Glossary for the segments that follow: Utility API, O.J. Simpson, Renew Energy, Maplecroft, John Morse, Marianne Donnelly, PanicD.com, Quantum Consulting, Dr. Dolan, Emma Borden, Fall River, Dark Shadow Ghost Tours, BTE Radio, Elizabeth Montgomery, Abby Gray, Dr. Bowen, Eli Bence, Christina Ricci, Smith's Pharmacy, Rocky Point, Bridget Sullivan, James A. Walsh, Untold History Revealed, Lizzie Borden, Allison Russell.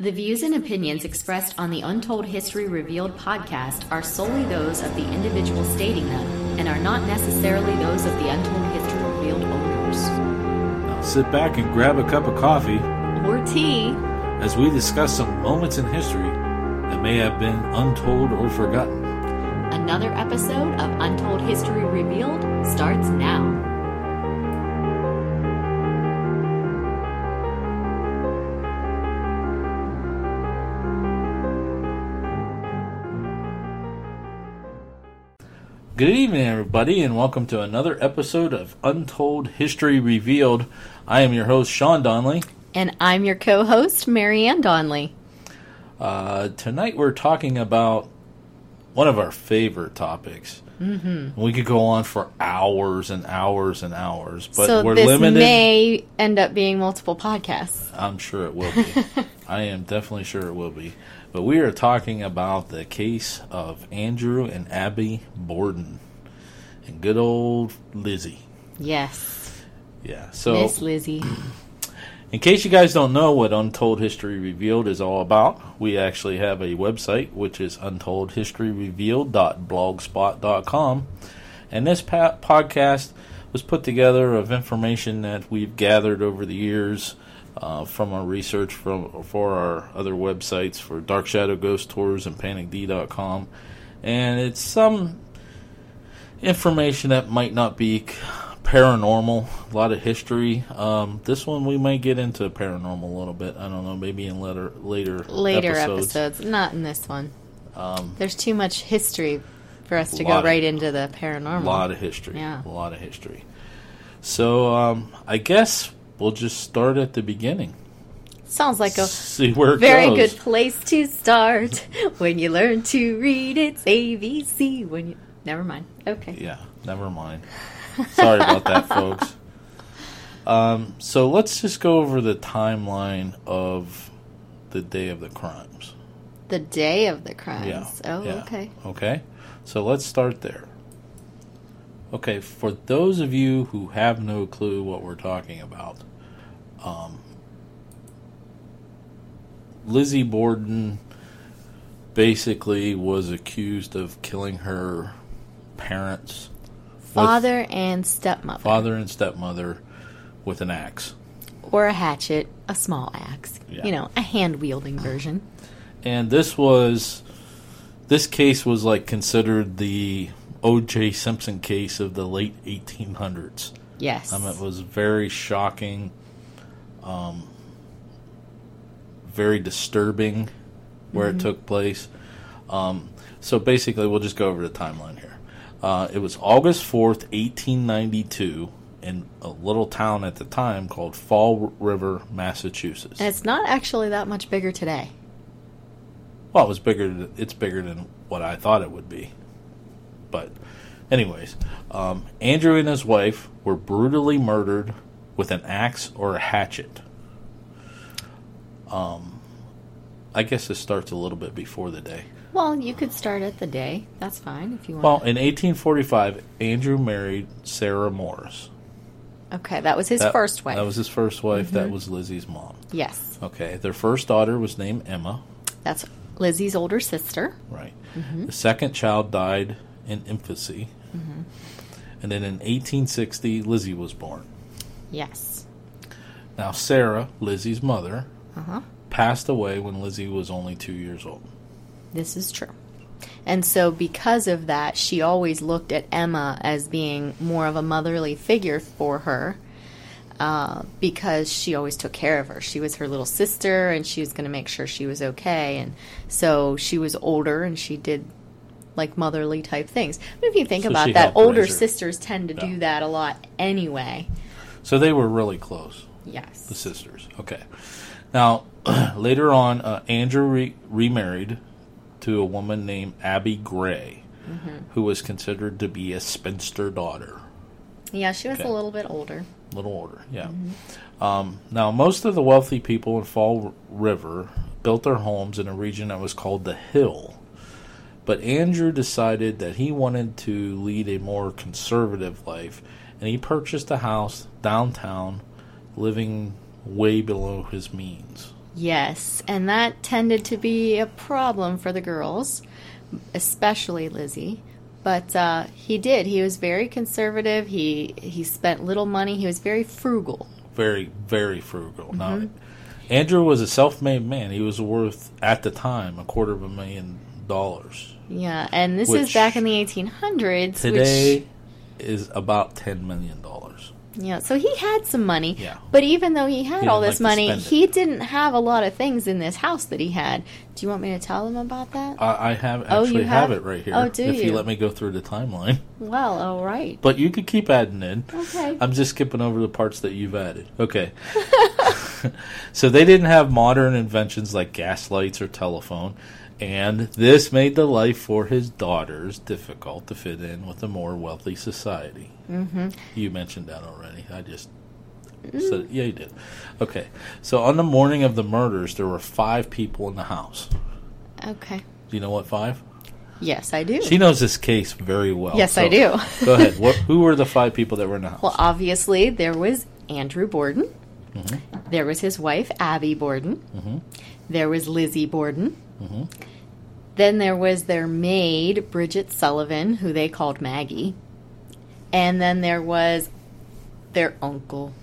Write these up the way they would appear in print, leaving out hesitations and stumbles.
The views and opinions expressed on the Untold History Revealed podcast are solely those of the individual stating them and are not necessarily those of the Untold History Revealed owners. Now sit back and grab a cup of coffee or tea as we discuss some moments in history that may have been untold or forgotten. Another episode of Untold History Revealed starts now. Good evening, everybody, and welcome to another episode of Untold History Revealed. I am your host, Sean Donley. And I'm your co-host, Marianne Donnelly. Tonight we're talking about one of our favorite topics. Mm-hmm. We could go on for hours and hours and hours, but so we're limited. This may end up being multiple podcasts. I'm sure it will be. I am definitely sure it will be. But we are talking about the case of Andrew and Abby Borden and good old Lizzie. Yes. Yeah. So Miss Lizzie. In case you guys don't know what Untold History Revealed is all about, we actually have a website, which is untoldhistoryrevealed.blogspot.com. And this podcast was put together of information that we've gathered over the years from our research for our other websites, for Dark Shadow Ghost Tours and PanicD.com. And it's some information that might not be paranormal, a lot of history. This one we might get into paranormal a little bit. I don't know, maybe in later episodes. Not in this one. There's too much history for us to go right into the paranormal. A lot of history. Yeah. A lot of history. So I guess we'll just start at the beginning. Sounds like a very good place to start. When you learn to read, it's ABC. Never mind. Okay. Yeah, never mind. Sorry about that, folks. So let's just go over the timeline of the day of the crimes. The day of the crimes? Yeah. Oh, yeah. Okay. Okay. So let's start there. Okay, for those of you who have no clue what we're talking about, Lizzie Borden basically was accused of killing her parents. Father and stepmother with an axe. Or a hatchet, a small axe. Yeah. You know, a hand-wielding version. And this case was like considered the O.J. Simpson case of the late 1800s. Yes. It was very shocking, very disturbing where it took place. So basically, we'll just go over the timeline here. It was August 4th, 1892, in a little town at the time called Fall River, Massachusetts. And it's not actually that much bigger today. Well, it's bigger than what I thought it would be. But anyways, Andrew and his wife were brutally murdered with an axe or a hatchet. I guess this starts a little bit before the day. Well, you could start at the day. That's fine if you want. Well, in 1845, Andrew married Sarah Morris. Okay, that was his first wife. That was his first wife. Mm-hmm. That was Lizzie's mom. Yes. Okay, their first daughter was named Emma. That's Lizzie's older sister. Right. Mm-hmm. The second child died in infancy. Mm-hmm. And then in 1860, Lizzie was born. Yes. Now, Sarah, Lizzie's mother, passed away when Lizzie was only 2 years old. This is true. And so because of that, she always looked at Emma as being more of a motherly figure for her because she always took care of her. She was her little sister, and she was going to make sure she was okay. And so she was older, and she did like motherly type things. But if you think about that, older sisters tend to do that a lot anyway. So they were really close. Yes. The sisters. Okay. Now, later on, Andrew remarried to a woman named Abby Gray, who was considered to be a spinster daughter. Yeah, she was a little bit older. A little older, yeah. Mm-hmm. Now, most of the wealthy people in Fall River built their homes in a region that was called the Hill. But Andrew decided that he wanted to lead a more conservative life, and he purchased a house downtown, living way below his means. Yes, and that tended to be a problem for the girls, especially Lizzie. But he did. He was very conservative. He spent little money. He was very frugal. Very, very frugal. Mm-hmm. Now, Andrew was a self-made man. He was worth, at the time, $250,000. Yeah, and this is back in the 1800s. Today is about $10 million. Yeah, so he had some money. Yeah. But even though he had all this money, he didn't have a lot of things in this house that he had. Do you want me to tell him about that? I have actually have it right here. Oh, do you? If you let me go through the timeline. Well, all right. But you could keep adding in. Okay. I'm just skipping over the parts that you've added. Okay. So they didn't have modern inventions like gaslights or telephone. And this made the life for his daughters difficult to fit in with a more wealthy society. Mm-hmm. You mentioned that already. I just said, yeah, you did. Okay. So on the morning of the murders, there were 5 people in the house. Okay. Do you know what 5? Yes, I do. She knows this case very well. Yes, so I do. Go ahead. Who were the 5 people that were in the house? Well, obviously, there was Andrew Borden. Mm-hmm. There was his wife, Abby Borden. Mm-hmm. There was Lizzie Borden. Mm-hmm. Then there was their maid, Bridget Sullivan, who they called Maggie. And then there was their uncle.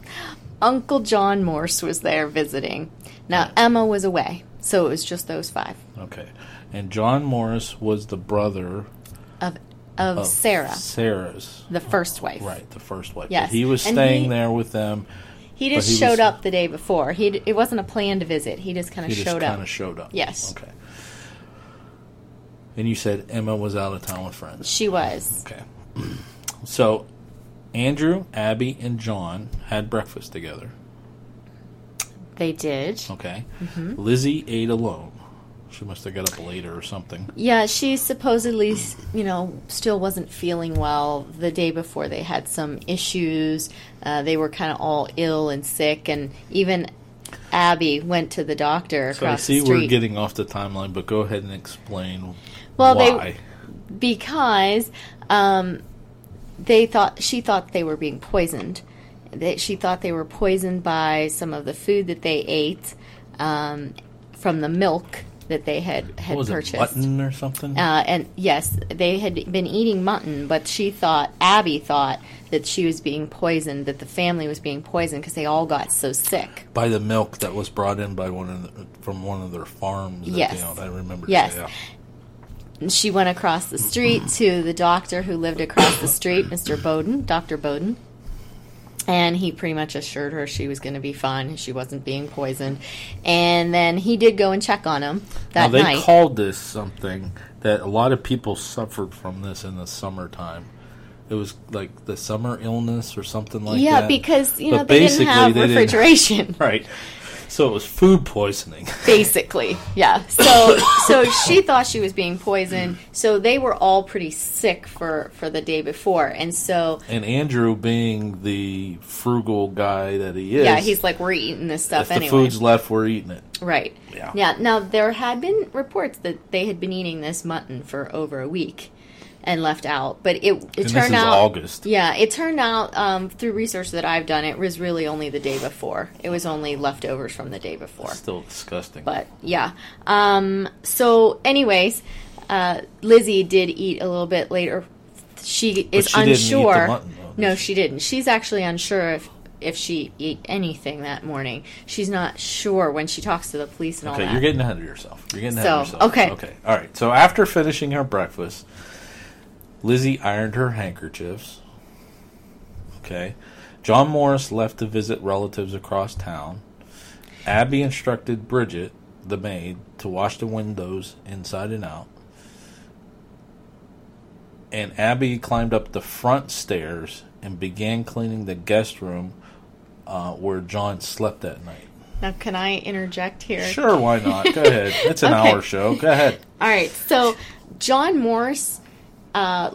Uncle John Morse was there visiting. Now, Emma was away, so it was just those 5. Okay. And John Morris was the brother of Sarah. Sarah's. The first wife. Right, the first wife. Yes. But he was staying there with them. He just showed up the day before. It wasn't a planned visit. He just kind of showed up. Yes. Okay. And you said Emma was out of town with friends. She was. Okay. So, Andrew, Abby, and John had breakfast together. They did. Okay. Mm-hmm. Lizzie ate alone. She must have got up later or something. Yeah, she supposedly, still wasn't feeling well the day before. They had some issues. They were kind of all ill and sick, and even Abby went to the doctor across the street. So I see we're getting off the timeline, but go ahead and explain why. Because she thought they were being poisoned. She thought they were poisoned by some of the food that they ate from the milk that they had purchased. Mutton or something? And yes, they had been eating mutton, but Abby thought that she was being poisoned, that the family was being poisoned because they all got so sick. By the milk that was brought in by from one of their farms. Yes. I remember. Yes. That, yeah. She went across the street to the doctor who lived across the street, Mr. Bowden, Dr. Bowden. And he pretty much assured her she was going to be fine. She wasn't being poisoned. And then he did go and check on him that night. Now, they called this something that a lot of people suffered from this in the summertime. It was like the summer illness or something like that. Yeah, because, they didn't have refrigeration. Right. So it was food poisoning. Basically, yeah. So she thought she was being poisoned. So they were all pretty sick for the day before. And Andrew, being the frugal guy that he is. Yeah, he's like, we're eating this stuff anyway. If the food's left, we're eating it. Right. Yeah. Yeah. Now, there had been reports that they had been eating this mutton for over a week and left out. But it turned out August. Yeah, it turned out through research that I've done, it was really only the day before. It was only leftovers from the day before. It's still disgusting. But yeah. So anyways, Lizzie did eat a little bit later. She unsure. Didn't eat the mutton, obviously. No, she didn't. She's actually unsure if she ate anything that morning. She's not sure when she talks to the police and all that. Okay, you're getting ahead of yourself. Okay. Okay. All right. So after finishing her breakfast, Lizzie ironed her handkerchiefs. Okay. John Morris left to visit relatives across town. Abby instructed Bridget, the maid, to wash the windows inside and out. And Abby climbed up the front stairs and began cleaning the guest room where John slept that night. Now, can I interject here? Sure, why not? Go ahead. It's an hour show. Go ahead. All right. So, John Morris...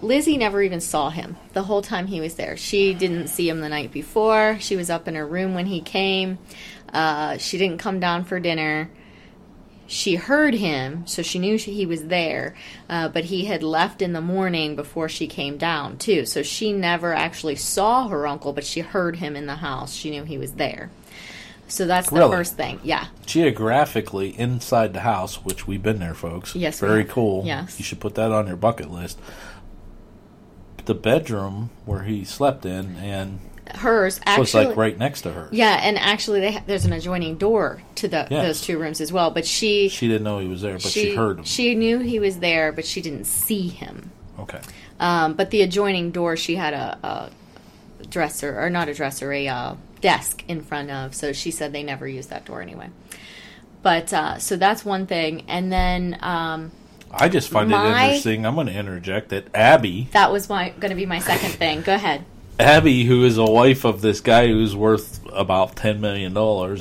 Lizzie never even saw him the whole time he was there. She didn't see him the night before. She was up in her room when he came. She didn't come down for dinner. She heard him, so she knew he was there. But he had left in the morning before she came down, too. So she never actually saw her uncle, but she heard him in the house. She knew he was there. So that's the first thing. Yeah. Geographically, inside the house, which we've been there, folks. Yes, very cool. Yes. You should put that on your bucket list. The bedroom where he slept in and hers actually was like right next to her. Yeah, and actually there's an adjoining door to those two rooms as well. But she didn't know he was there, but she heard him. She knew he was there, but she didn't see him. Okay. But the adjoining door, she had a dresser, or not a dresser, a desk in front of. So she said they never used that door anyway. But so that's one thing, and then. I just find it interesting. I'm going to interject that Abby. That was going to be my second thing. Go ahead. Abby, who is a wife of this guy who's worth about $10 million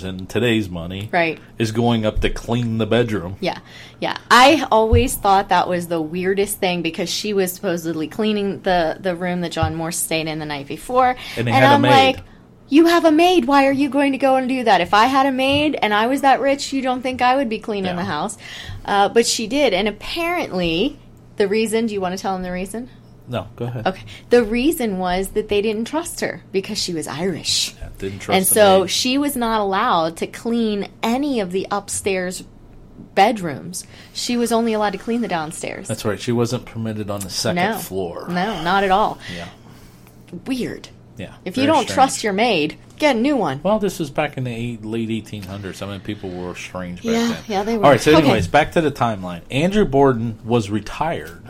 in today's money, right, is going up to clean the bedroom. Yeah, yeah. I always thought that was the weirdest thing because she was supposedly cleaning the room that John Morse stayed in the night before. And they had a maid. Like, you have a maid. Why are you going to go and do that? If I had a maid and I was that rich, you don't think I would be cleaning the house. But she did. And apparently, the reason, do you want to tell them the reason? No, go ahead. Okay. The reason was that they didn't trust her because she was Irish. Yeah, didn't trust her. And so she was not allowed to clean any of the upstairs bedrooms. She was only allowed to clean the downstairs. That's right. She wasn't permitted on the second floor. No, not at all. Yeah. Weird. Yeah, if you don't trust your maid, get a new one. Well, this was back in the late 1800s. I mean, people were strange back then. Yeah, they were. All right, so anyways, back to the timeline. Andrew Borden was retired,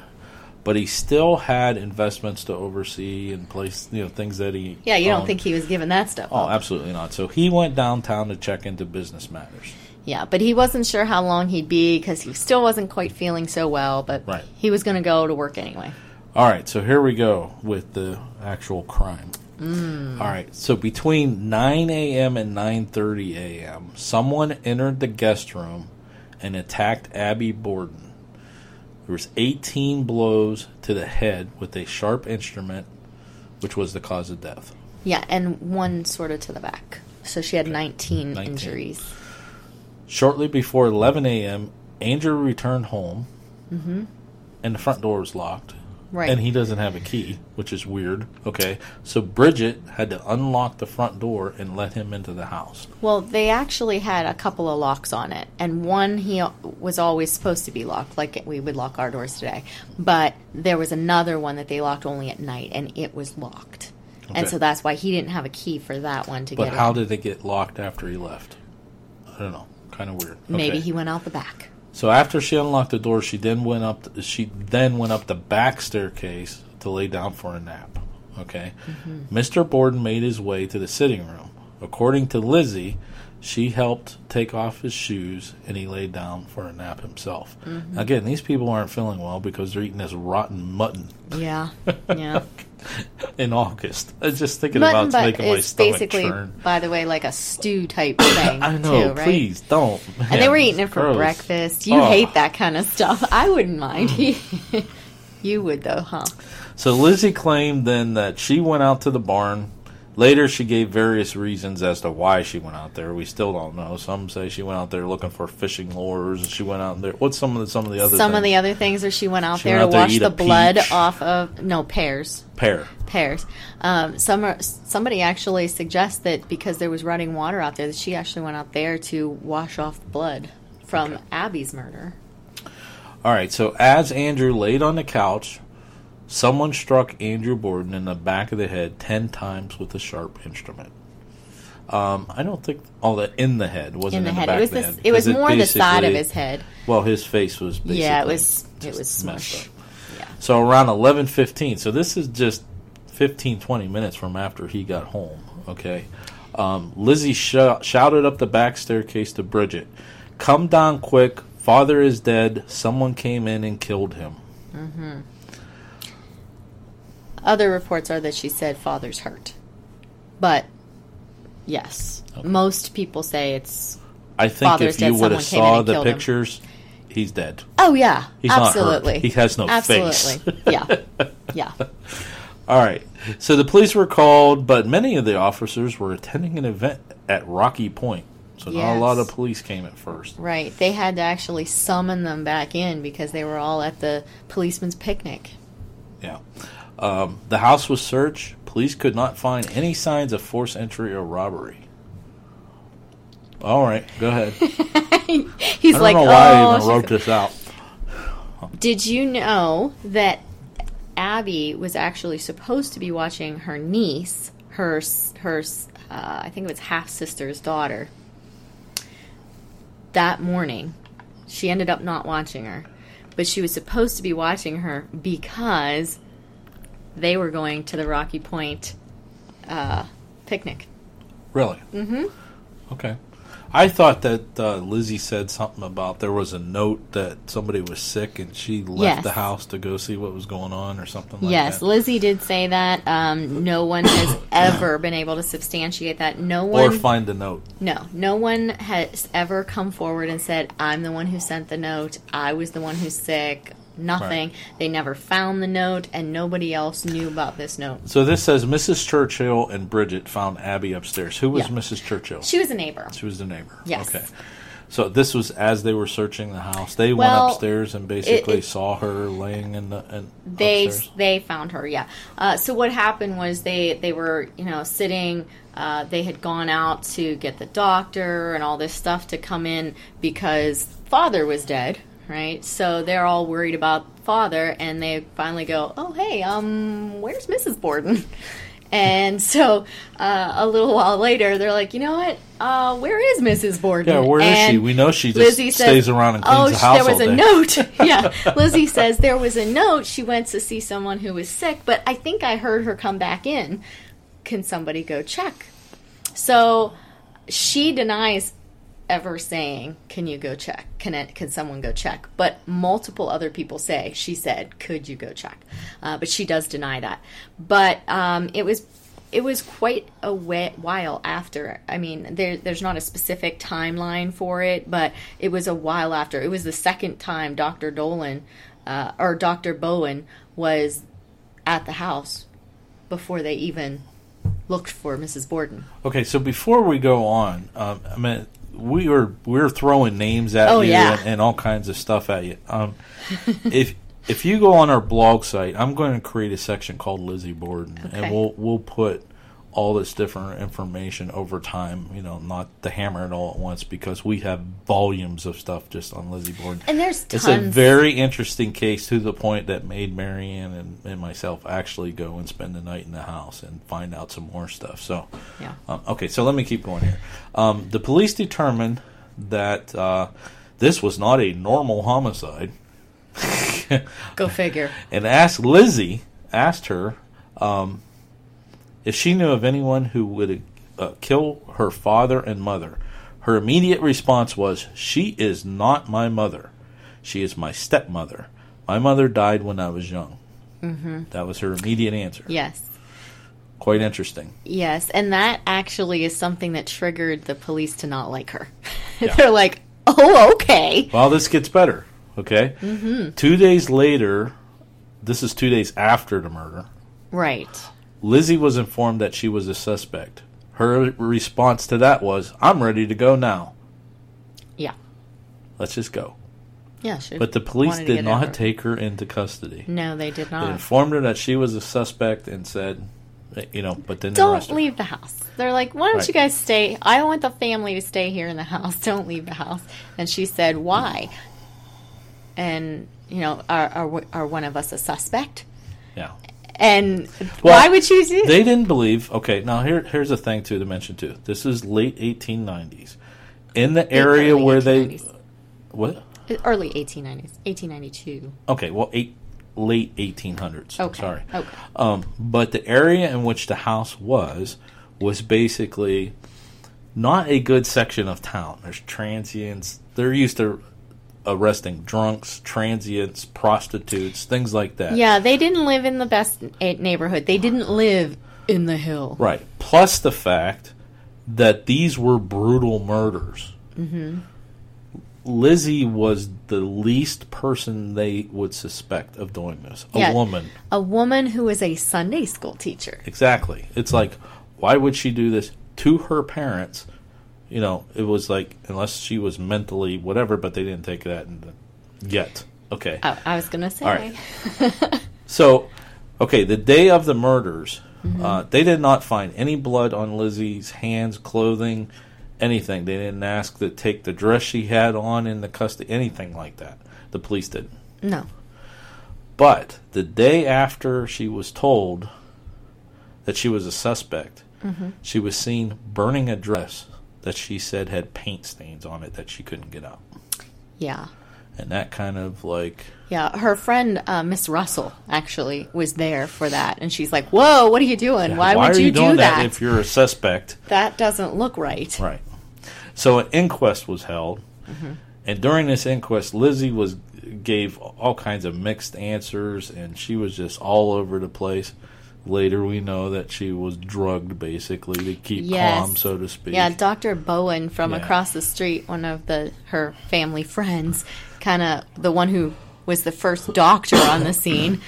but he still had investments to oversee and place, things that he Yeah, you owned. Don't think he was giving that stuff up. Oh, absolutely not. So he went downtown to check into business matters. Yeah, but he wasn't sure how long he'd be because he still wasn't quite feeling so well, but he was going to go to work anyway. All right, so here we go with the actual crime. Mm. All right, so between 9 a.m. and 9:30 a.m., someone entered the guest room and attacked Abby Borden. There was 18 blows to the head with a sharp instrument, which was the cause of death. Yeah, and one sort of to the back. So she had 19 injuries. Shortly before 11 a.m., Andrew returned home, and the front door was locked. Right. And he doesn't have a key, which is weird. Okay. So Bridget had to unlock the front door and let him into the house. Well, they actually had a couple of locks on it. And one he was always supposed to be locked, like we would lock our doors today. But there was another one that they locked only at night, and it was locked. Okay. And so that's why he didn't have a key for that one to get in. But how did it get locked after he left? I don't know. Kind of weird. Maybe he went out the back. So after she unlocked the door, she then went up the back staircase to lay down for a nap. Okay? Mm-hmm. Mr. Borden made his way to the sitting room. According to Lizzie, she helped take off his shoes, and he laid down for a nap himself. Mm-hmm. Again, these people aren't feeling well because they're eating this rotten mutton. Yeah, yeah. In August. I was just thinking mutton about making my stomach churn. By the way, like a stew type thing. I know, too, right? Please don't. Man, and they were eating it for breakfast. You hate that kind of stuff. I wouldn't mind. You would, though, huh? So Lizzie claimed then that she went out to the barn. Later, she gave various reasons as to why she went out there. We still don't know. Some say she went out there looking for fishing lures. She went out there. What's some of the other things? Some of the other things are she went out there to wash the blood off of pears. Pears. Somebody actually suggests that because there was running water out there, that she actually went out there to wash off the blood from Abby's murder. All right. So as Andrew laid on the couch, someone struck Andrew Borden in the back of the head 10 times with a sharp instrument. I don't think all that in the head wasn't in the back of the head. It was more the side of his head. Well, his face was basically it was smushed. Yeah. So around 11:15. So this is just 15, 20 minutes from after he got home. Okay. Lizzie shouted up the back staircase to Bridget, "Come down quick! Father is dead. Someone came in and killed him." Mm-hmm. Other reports are that she said father's hurt. But, yes. Okay. Most people say it's father's dead. I think if you would have saw the pictures, he's dead. Oh, yeah. He's absolutely. Not hurt. He has no face. Absolutely. Yeah. Yeah. All right. So the police were called, but many of the officers were attending an event at Rocky Point. So not a lot of police came at first. Right. They had to actually summon them back in because they were all at the policeman's picnic. Yeah. The house was searched. Police could not find any signs of forced entry or robbery. All right, go ahead. He's like, I don't know why I even wrote this out. Did you know that Abby was actually supposed to be watching her niece, her I think it was half-sister's daughter, that morning? She ended up not watching her. But she was supposed to be watching her because they were going to the Rocky Point picnic. Really? Mm-hmm. Okay. I thought that Lizzie said something about there was a note that somebody was sick and she left the house to go see what was going on or something like that. Yes, Lizzie did say that. No one has ever been able to substantiate that. No one, or find the note. No. No one has ever come forward and said, I'm the one who sent the note. I was the one who's sick. Nothing. Right. They never found the note, and nobody else knew about this note. So this says Mrs. Churchill and Bridget found Abby upstairs. Who was Mrs. Churchill? She was a neighbor. She was the neighbor. Yes. Okay. So this was as they were searching the house. They went upstairs and basically saw her laying in the upstairs. They found her, yeah. So what happened was they were, sitting. They had gone out to get the doctor and all this stuff to come in because father was dead. Right, so they're all worried about father, and they finally go, oh, hey, where's Mrs. Borden? And so a little while later, they're like, you know what, where is Mrs. Borden? Yeah, where is she? We know she just stays around and cleans the house all day. There was a note. Yeah, Lizzie says there was a note. She went to see someone who was sick, but I think I heard her come back in. Can somebody go check? So she denies ever saying, can you go check? Can someone go check? But multiple other people say, she said, could you go check? But she does deny that. But it was quite a while after. I mean, there's not a specific timeline for it, but it was a while after. It was the second time Dr. Dolan or Dr. Bowen was at the house before they even looked for Mrs. Borden. Okay, so before we go on, we're throwing names at you and all kinds of stuff at you. If you go on our blog site, I'm going to create a section called Lizzie Borden, and we'll put all this different information over time. Not to hammer it all at once because we have volumes of stuff just on Lizzie Borden. And there's tons. It's a very interesting case to the point that made Marianne and myself actually go and spend the night in the house and find out some more stuff. So, okay, so let me keep going here. The police determined that this was not a normal homicide. Go figure. And asked her. If she knew of anyone who would kill her father and mother. Her immediate response was, she is not my mother. She is my stepmother. My mother died when I was young. Mm-hmm. That was her immediate answer. Yes. Quite interesting. Yes, and that actually is something that triggered the police to not like her. Yeah. They're like, oh, okay. Well, this gets better, okay? Mm-hmm. 2 days later, this is 2 days after the murder. Right. Lizzie was informed that she was a suspect. Her response to that was, I'm ready to go now. Yeah. Let's just go. Yeah, sure. But the police did not take her into custody. No, they did not. They informed her that she was a suspect and said, but then don't leave the house. They're like, why don't you guys stay? I want the family to stay here in the house. Don't leave the house. And she said, why? And, are one of us a suspect? Yeah. And why would you do that? They didn't believe. Okay, now here's a thing to mention, too. This is late 1890s. In the area where they... What? Early 1890s. 1892. Okay, well, late 1800s. Okay. Sorry. Okay. But the area in which the house was basically not a good section of town. There's transients. They're used to arresting drunks, transients, prostitutes, things like that. Yeah, they didn't live in the best neighborhood. They didn't live in the hill. Right. Plus the fact that these were brutal murders. Mm-hmm. Lizzie was the least person they would suspect of doing this. A woman. A woman who is a Sunday school teacher. Exactly. It's like, why would she do this to her parents? It was like, unless she was mentally whatever, but they didn't take that yet. Okay. I was going to say. All right. So, okay, the day of the murders, they did not find any blood on Lizzie's hands, clothing, anything. They didn't ask to take the dress she had on in the custody, anything like that. The police didn't. No. But the day after she was told that she was a suspect, mm-hmm. she was seen burning a dress that she said had paint stains on it that she couldn't get out. Yeah. And that kind of like... Yeah, her friend, Miss Russell, actually, was there for that. And she's like, whoa, what are you doing? Yeah, why would you do that if you're a suspect? That doesn't look right. Right. So an inquest was held. Mm-hmm. And during this inquest, Lizzie gave all kinds of mixed answers, and she was just all over the place. Later, we know that she was drugged, basically, to keep calm, so to speak. Yeah, Dr. Bowen from across the street, one of her family friends, kind of the one who was the first doctor on the scene,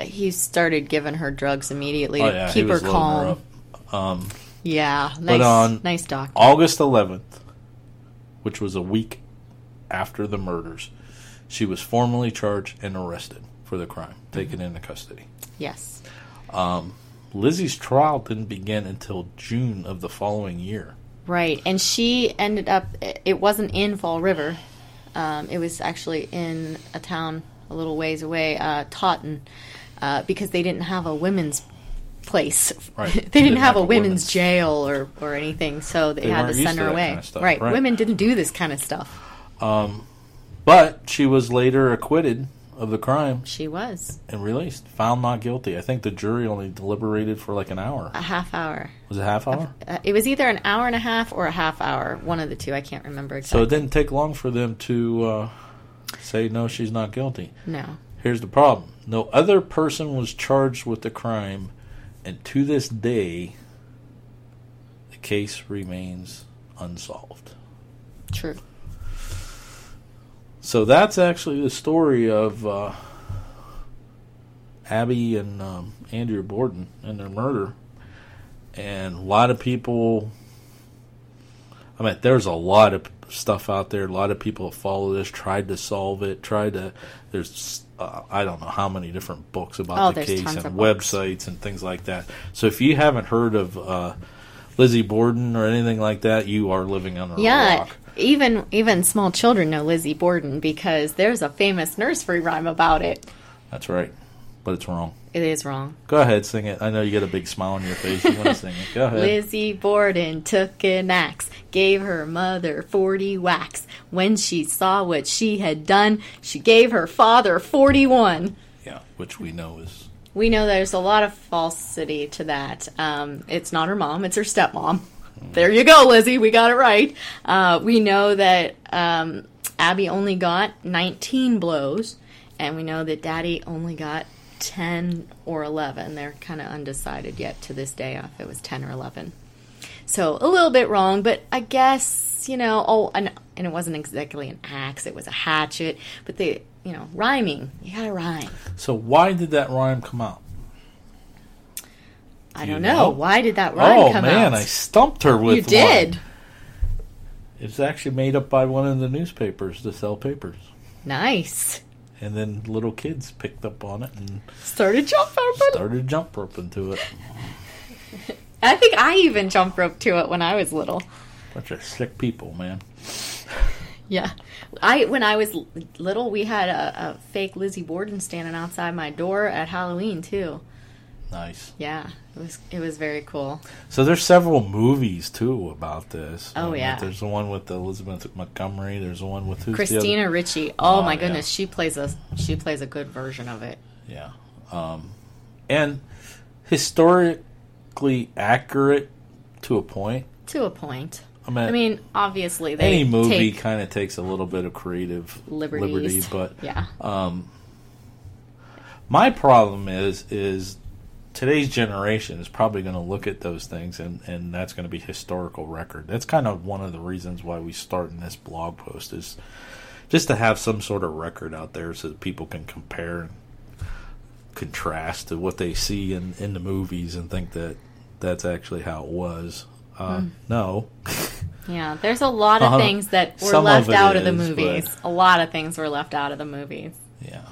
he started giving her drugs immediately to keep her calm. Her nice doctor. August 11th, which was a week after the murders, she was formally charged and arrested for the crime, taken into custody. Yes. Lizzie's trial didn't begin until June of the following year. Right, and she ended up, it wasn't in Fall River, it was actually in a town a little ways away, Taunton, because they didn't have a women's place. Right. They didn't have a women's jail or anything, so they had to send her away. Kind of stuff, right, women didn't do this kind of stuff. But she was later acquitted of the crime. She was. And released. Found not guilty. I think the jury only deliberated for like an hour. A half hour. Was it a half hour? It was either an hour and a half or a half hour. One of the two. I can't remember exactly. So it didn't take long for them to say, no, she's not guilty. No. Here's the problem. No other person was charged with the crime. And to this day, the case remains unsolved. True. So that's actually the story of Abby and Andrew Borden and their murder. And a lot of people, I mean, there's a lot of stuff out there. A lot of people follow this, tried to solve it, there's I don't know how many different books about the case and websites and things like that. So if you haven't heard of Lizzie Borden or anything like that, you are living under a rock. Even small children know Lizzie Borden because there's a famous nursery rhyme about it. That's right. But it's wrong. It is wrong. Go ahead, sing it. I know you got a big smile on your face. You want to sing it. Go ahead. Lizzie Borden took an axe, gave her mother 40 whacks. When she saw what she had done, she gave her father 41. Yeah, which we know is... We know there's a lot of falsity to that. It's not her mom. It's her stepmom. There you go, Lizzie. We got it right. We know that Abby only got 19 blows, and we know that Daddy only got 10 or 11. They're kind of undecided yet to this day if it was 10 or 11. So a little bit wrong, but I guess, you know, and it wasn't exactly an axe. It was a hatchet. But the, you know, rhyming. You got to rhyme. So why did that rhyme come out? I don't know. Why did that rhyme come out? Oh, man, I stumped her with one. You did. It's actually made up by one of the newspapers to sell papers. Nice. And then little kids picked up on it and... Started jump roping to it. I think I even jump roped to it when I was little. Bunch of sick people, man. Yeah. When I was little, we had a fake Lizzie Borden standing outside my door at Halloween, too. Nice. Yeah, it was very cool. So there's several movies too about this. Oh yeah. There's the one with Elizabeth Montgomery. There's the one with Christina Ricci. Oh my goodness, she plays a good version of it. Yeah, and historically accurate to a point. I mean, obviously any movie kind of takes a little bit of creative liberty, but yeah. My problem is. Today's generation is probably going to look at those things, and that's going to be historical record. That's kind of one of the reasons why we start in this blog post is just to have some sort of record out there so that people can compare and contrast to what they see in the movies and think that that's actually how it was. No. Yeah, there's a lot of things that were left out of the movies. A lot of things were left out of the movies. Yeah.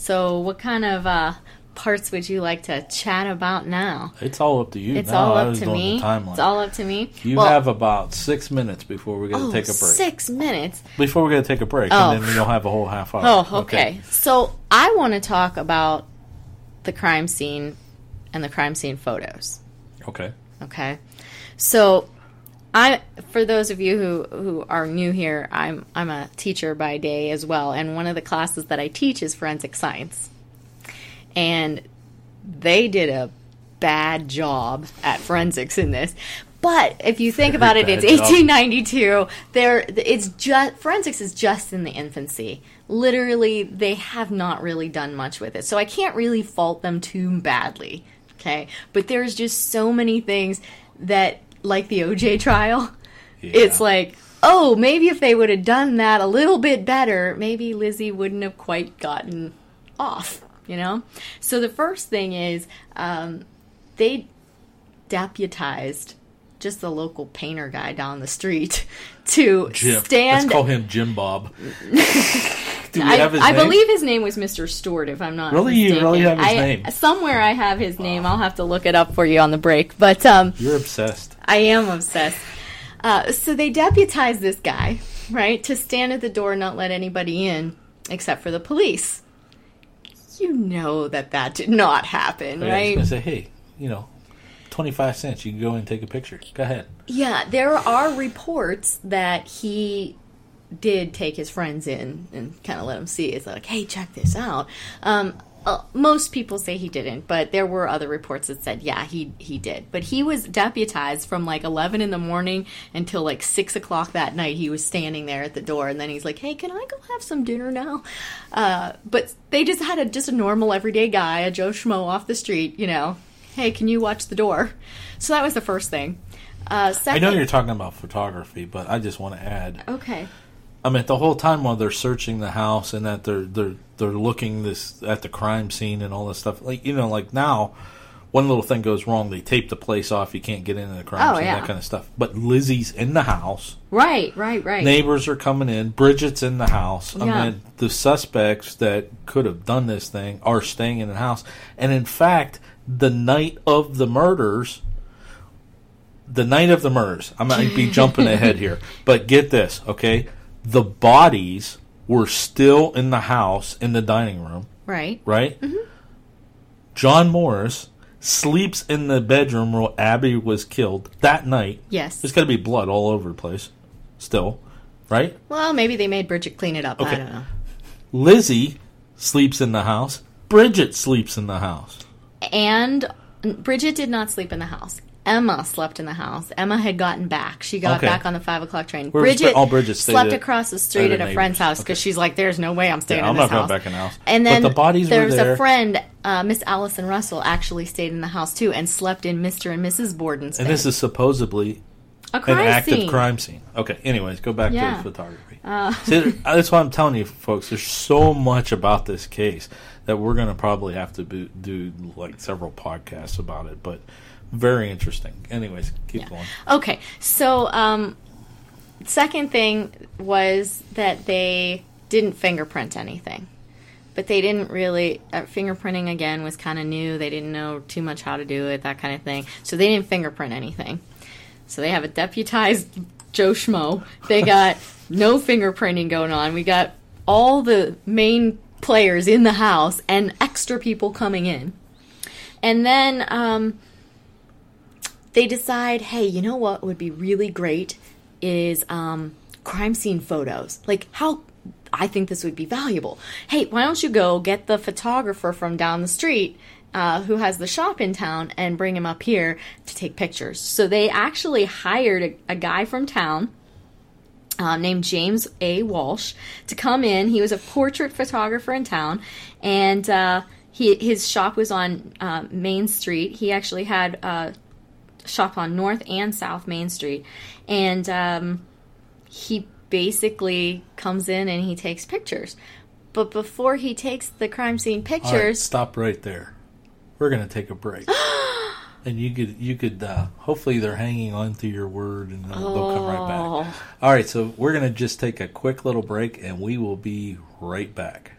So what kind of parts would you like to chat about now? It's all up to you. It's all up to me. It's all up to me. You have about 6 minutes before we're going to take a break. 6 minutes? Before we're going to take a break, and then we'll have a whole half hour. Oh, okay. So I want to talk about the crime scene and the crime scene photos. Okay. Okay. So for those of you who are new here, I'm a teacher by day as well, and one of the classes that I teach is forensic science. And they did a bad job at forensics in this. But if you think about it, it's 1892. Forensics is just in the infancy. Literally, they have not really done much with it. So I can't really fault them too badly, okay? But there's just so many things that, like the OJ trial, It's like, oh, maybe if they would have done that a little bit better, maybe Lizzie wouldn't have quite gotten off, you know? So the first thing is they deputized just the local painter guy down the street to stand... Let's call him Jim Bob. I believe his name was Mr. Stewart, if I'm not mistaken. You really have his name? Somewhere I have his name. I'll have to look it up for you on the break. But you're obsessed. I am obsessed. So they deputized this guy, right, to stand at the door and not let anybody in except for the police. You know that did not happen, right? I was going to say, hey, you know, 25 cents, you can go and take a picture. Go ahead. Yeah, there are reports that he did take his friends in and kind of let them see. It's like, hey, check this out. Most people say he didn't, but there were other reports that said, yeah, he did. But he was deputized from like 11 in the morning until like 6 o'clock that night. He was standing there at the door, and then he's like, hey, can I go have some dinner now? But they just had a normal everyday guy, a Joe Schmo off the street, you know. Hey, can you watch the door? So that was the first thing. Second, I know you're talking about photography, but I just want to add. Okay. I mean, the whole time while they're searching the house and that they're looking at the crime scene and all this stuff, like, you know, like now, one little thing goes wrong, they tape the place off, you can't get into the crime scene, that kind of stuff. But Lizzie's in the house. Right. Neighbors are coming in. Bridget's in the house. Yeah. I mean, the suspects that could have done this thing are staying in the house. And in fact, the night of the murders, I might be jumping ahead here, but get this, okay? The bodies were still in the house in the dining room. Right? Mm-hmm. John Morris sleeps in the bedroom where Abby was killed that night. Yes. There's got to be blood all over the place still, right? Well, maybe they made Bridget clean it up. Okay. I don't know. Lizzie sleeps in the house. Bridget sleeps in the house. And Bridget did not sleep in the house. Emma slept in the house. Emma had gotten back. She got back on the 5 o'clock train. Bridget slept across the street at a friend's house because she's like, there's no way I'm staying in this house. I'm not going back in the house. And then the bodies were there. There's a friend, Miss Allison Russell, actually stayed in the house too and slept in Mr. and Mrs. Borden's bed. This is supposedly an active crime scene. Okay, anyways, go back to the photography. See, that's why I'm telling you, folks, there's so much about this case that we're going to probably have to do like several podcasts about it, but very interesting. Anyways, keep going. Okay, so second thing was that they didn't fingerprint anything, but they didn't really. Fingerprinting again was kind of new. They didn't know too much how to do it, that kind of thing. So they didn't fingerprint anything. So they have a deputized Joe Schmo. They got no fingerprinting going on. We got all the main players in the house and extra people coming in. And then they decide, hey, you know what would be really great is crime scene photos. Like, how I think this would be valuable. Hey, why don't you go get the photographer from down the street who has the shop in town and bring him up here to take pictures. So they actually hired a guy from town named James A. Walsh to come in. He was a portrait photographer in town, and his shop was on Main Street. He actually had a shop on North and South Main Street, and he basically comes in and he takes pictures. But before he takes the crime scene pictures... All right, stop right there. We're going to take a break. And you could hopefully they're hanging on to your word and they'll come right back. All right, so we're going to just take a quick little break and we will be right back.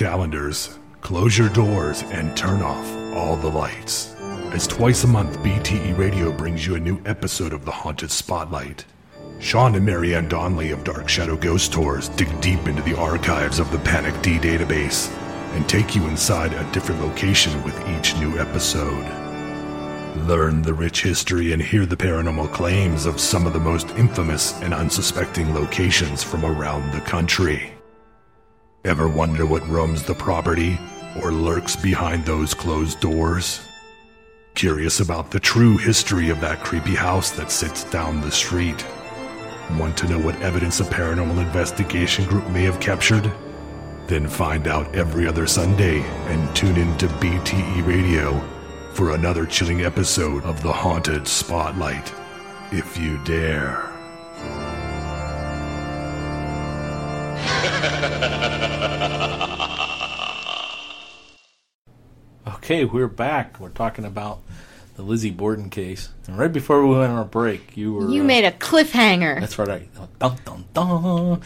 calendars, close your doors, and turn off all the lights, as twice a month BTE Radio brings you a new episode of The Haunted Spotlight. Sean and Marianne Donnelly of Dark Shadow Ghost Tours dig deep into the archives of the Panic D database and take you inside a different location with each new episode. Learn the rich history and hear the paranormal claims of some of the most infamous and unsuspecting locations from around the country. Ever wonder what roams the property or lurks behind those closed doors? Curious about the true history of that creepy house that sits down the street? Want to know what evidence a paranormal investigation group may have captured? Then find out every other Sunday and tune in to BTE Radio for another chilling episode of The Haunted Spotlight, if you dare. Okay, we're back. We're talking about the Lizzie Borden case. And right before we went on our break, you made a cliffhanger. That's right. Dun, dun, dun.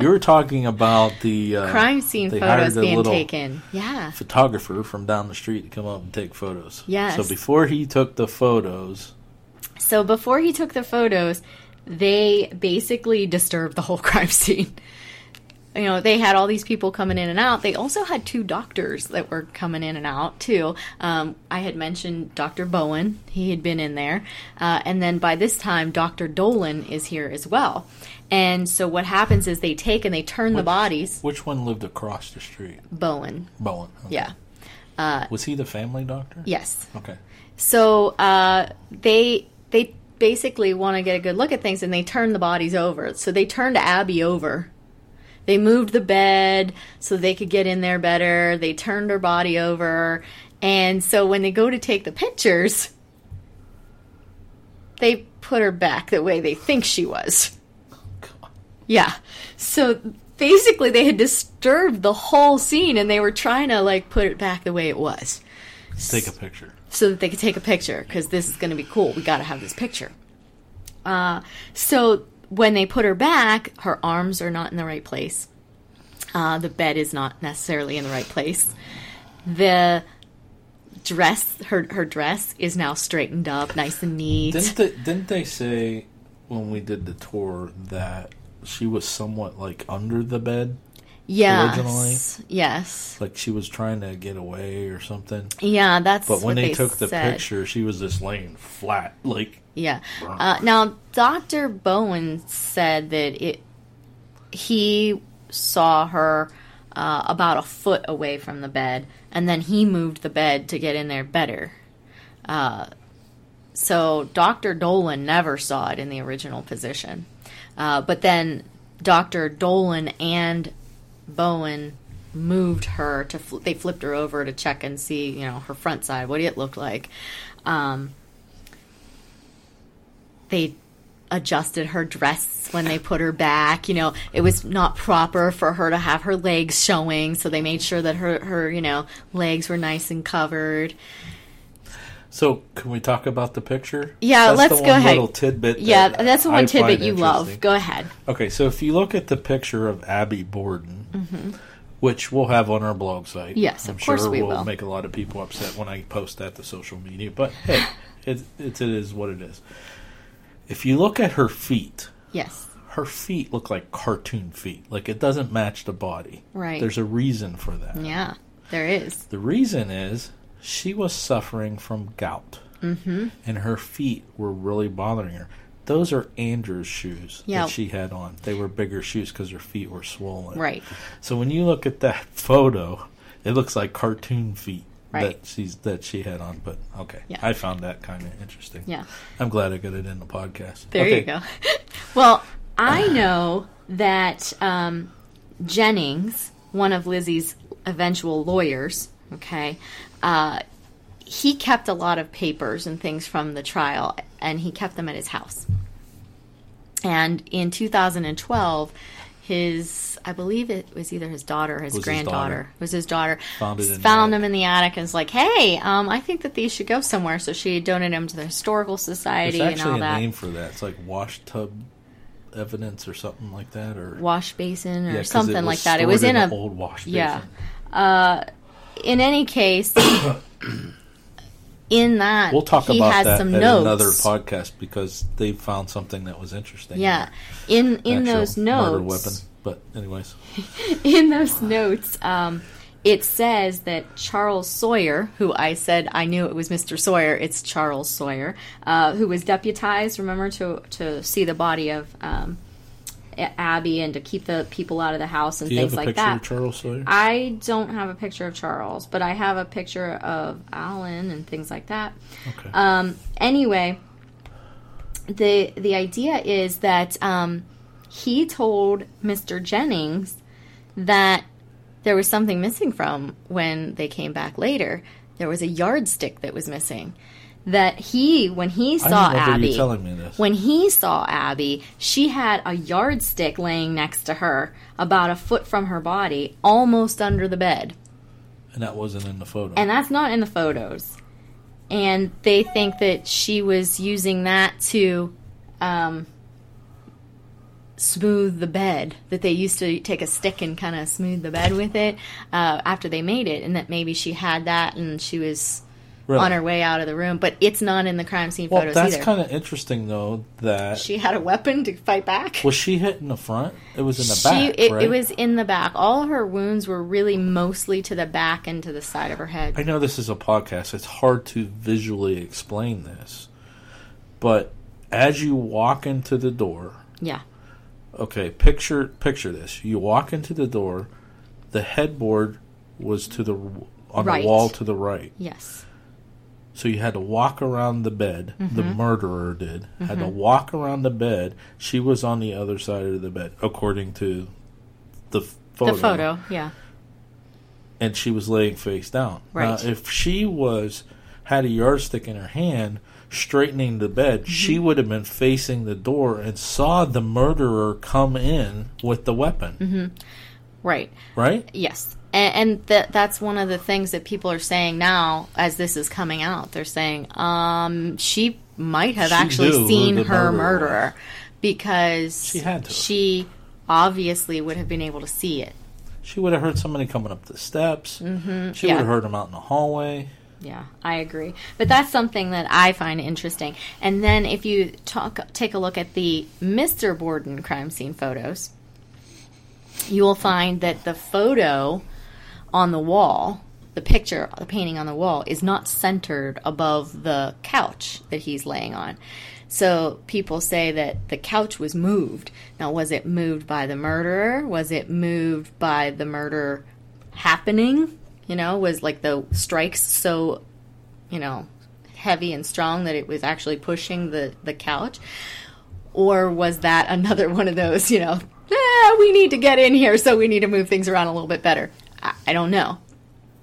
You were talking about the crime scene photos being taken. Yeah. Photographer from down the street to come up and take photos. Yes. So before he took the photos. They basically disturbed the whole crime scene. You know, they had all these people coming in and out. They also had two doctors that were coming in and out, too. I had mentioned Dr. Bowen. He had been in there. And then by this time, Dr. Dolan is here as well. And so what happens is they take and they turn the bodies. Which one lived across the street? Bowen. Okay. Yeah. Was he the family doctor? Yes. Okay. So they basically want to get a good look at things, and they turn the bodies over. So they turned Abby over. They moved the bed so they could get in there better. They turned her body over. And so when they go to take the pictures, they put her back the way they think she was. Oh, yeah. So basically they had disturbed the whole scene, and they were trying to, like, put it back the way it was. Take a picture. So that they could take a picture, because this is going to be cool. We got to have this picture. So when they put her back, her arms are not in the right place. The bed is not necessarily in the right place. The dress, her dress is now straightened up, nice and neat. Didn't they say when we did the tour that she was somewhat, like, under the bed? Yes. Originally? Yes. Like she was trying to get away or something. Yeah, that's what they said. But when they took the picture, she was just laying flat, like. Yeah. Now, Dr. Bowen said that he saw her about a foot away from the bed, and then he moved the bed to get in there better. So Dr. Dolan never saw it in the original position. But then Dr. Dolan and Bowen moved her to. They flipped her over to check and see, you know, her front side, what it looked like. They adjusted her dress when they put her back. You know, it was not proper for her to have her legs showing, so they made sure that her you know, legs were nice and covered. So, can we talk about the picture? Yeah, let's go ahead. That's the one little tidbit. Yeah, that's the one tidbit you love. Go ahead. Okay, so if you look at the picture of Abby Borden, mm-hmm. which we'll have on our blog site. Yes, of course we will. I'm sure we'll make a lot of people upset when I post that to social media, but hey, it is what it is. If you look at her feet, yes, her feet look like cartoon feet. Like, it doesn't match the body. Right. There's a reason for that. Yeah, there is. The reason is she was suffering from gout, mm-hmm. and her feet were really bothering her. Those are Andrew's shoes that she had on. They were bigger shoes because her feet were swollen. Right. So when you look at that photo, it looks like cartoon feet. Right. That she had on, but okay. Yeah. I found that kind of interesting. Yeah. I'm glad I got it in the podcast. There you go. Well, I know that Jennings, one of Lizzie's eventual lawyers, okay, he kept a lot of papers and things from the trial, and he kept them at his house. And in 2012... I believe it was either his daughter or his granddaughter. It was his daughter. Found him in the attic and was like, hey, I think that these should go somewhere. So she donated them to the Historical Society and all that. There's actually a name for that. It's like washtub evidence or something like that, or wash basin or something like that. It was in an old wash basin. Yeah. In any case, in that we'll talk he about has that some at notes. Another podcast because they found something that was interesting. Yeah, in those notes, murder weapon. But anyways, in those notes, it says that Charles Sawyer, who I said I knew it was Mr. Sawyer, it's Charles Sawyer, who was deputized, remember, to see the body of Abby and to keep the people out of the house and things like that. Do you have a picture of Charles Sawyer? I don't have a picture of Charles, but I have a picture of Alan and things like that. Okay. Anyway, the idea is that he told Mr. Jennings that there was something missing from when they came back later. There was a yardstick that was missing. That he, when he saw Abby, she had a yardstick laying next to her, about a foot from her body, almost under the bed. And that wasn't in the photo. And that's not in the photos. And they think that she was using that to smooth the bed, that they used to take a stick and kind of smooth the bed with it after they made it, and that maybe she had that and she was on her way out of the room, but it's not in the crime scene photos either. Well, that's kind of interesting, though, that she had a weapon to fight back. Was she hit in the front? It was in the back, right? It was in the back. All her wounds were really mostly to the back and to the side of her head. I know this is a podcast. It's hard to visually explain this, but as you walk into the door... Yeah. Okay, picture this. You walk into the door, the headboard was on the wall to the right. Yes. So you had to walk around the bed, the murderer did, had to walk around the bed. She was on the other side of the bed, according to the photo. The photo, yeah. And she was laying face down. Right. Now, if she had a yardstick in her hand... straightening the bed, she would have been facing the door and saw the murderer come in with the weapon. Right? Yes. And that's one of the things that people are saying now as this is coming out. They're saying she might have actually seen her murderer because she obviously would have been able to see it. She would have heard somebody coming up the steps. She would have heard them out in the hallway. Yeah, I agree. But that's something that I find interesting. And then if you take a look at the Mr. Borden crime scene photos, you will find that the photo on the wall, the picture, the painting on the wall, is not centered above the couch that he's laying on. So people say that the couch was moved. Now, was it moved by the murderer? Was it moved by the murder happening? You know, was like the strikes so, you know, heavy and strong that it was actually pushing the couch? Or was that another one of those, you know, we need to get in here, so we need to move things around a little bit better? I don't know.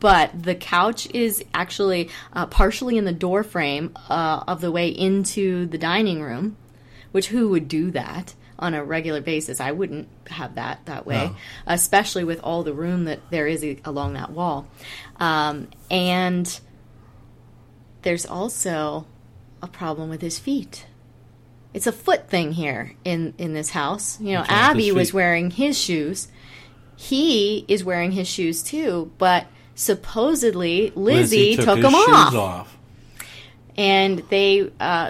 But the couch is actually partially in the door frame of the way into the dining room, which who would do that? On a regular basis, I wouldn't have that way, especially with all the room that there is along that wall. And there's also a problem with his feet. It's a foot thing here in this house. You know, Abby was wearing his shoes. He is wearing his shoes too, but supposedly Lizzie took them off. And they,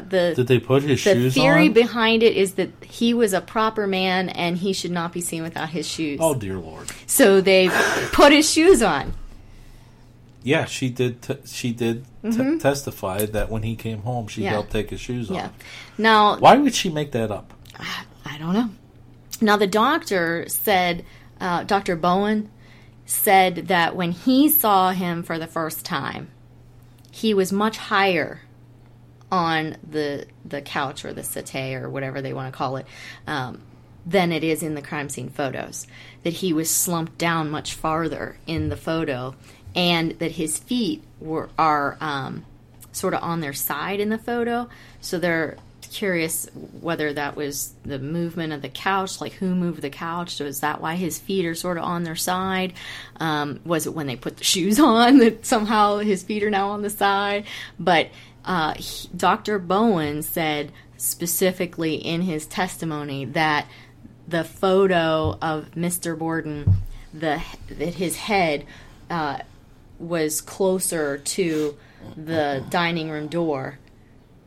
did they put his shoes on? The theory behind it is that he was a proper man and he should not be seen without his shoes. Oh, dear Lord. So they put his shoes on. Yeah, she did testify that when he came home, she helped take his shoes off. Yeah. Now, why would she make that up? I don't know. Now, the doctor said, Dr. Bowen said that when he saw him for the first time, he was much higher on the couch or the settee or whatever they want to call it than it is in the crime scene photos, that he was slumped down much farther in the photo, and that his feet are sort of on their side in the photo. So they're curious whether that was the movement of the couch, like who moved the couch. So is that why his feet are sort of on their side? Was it when they put the shoes on that somehow his feet are now on the side? But Dr. Bowen said specifically in his testimony that the photo of Mr. Borden, that his head was closer to the dining room door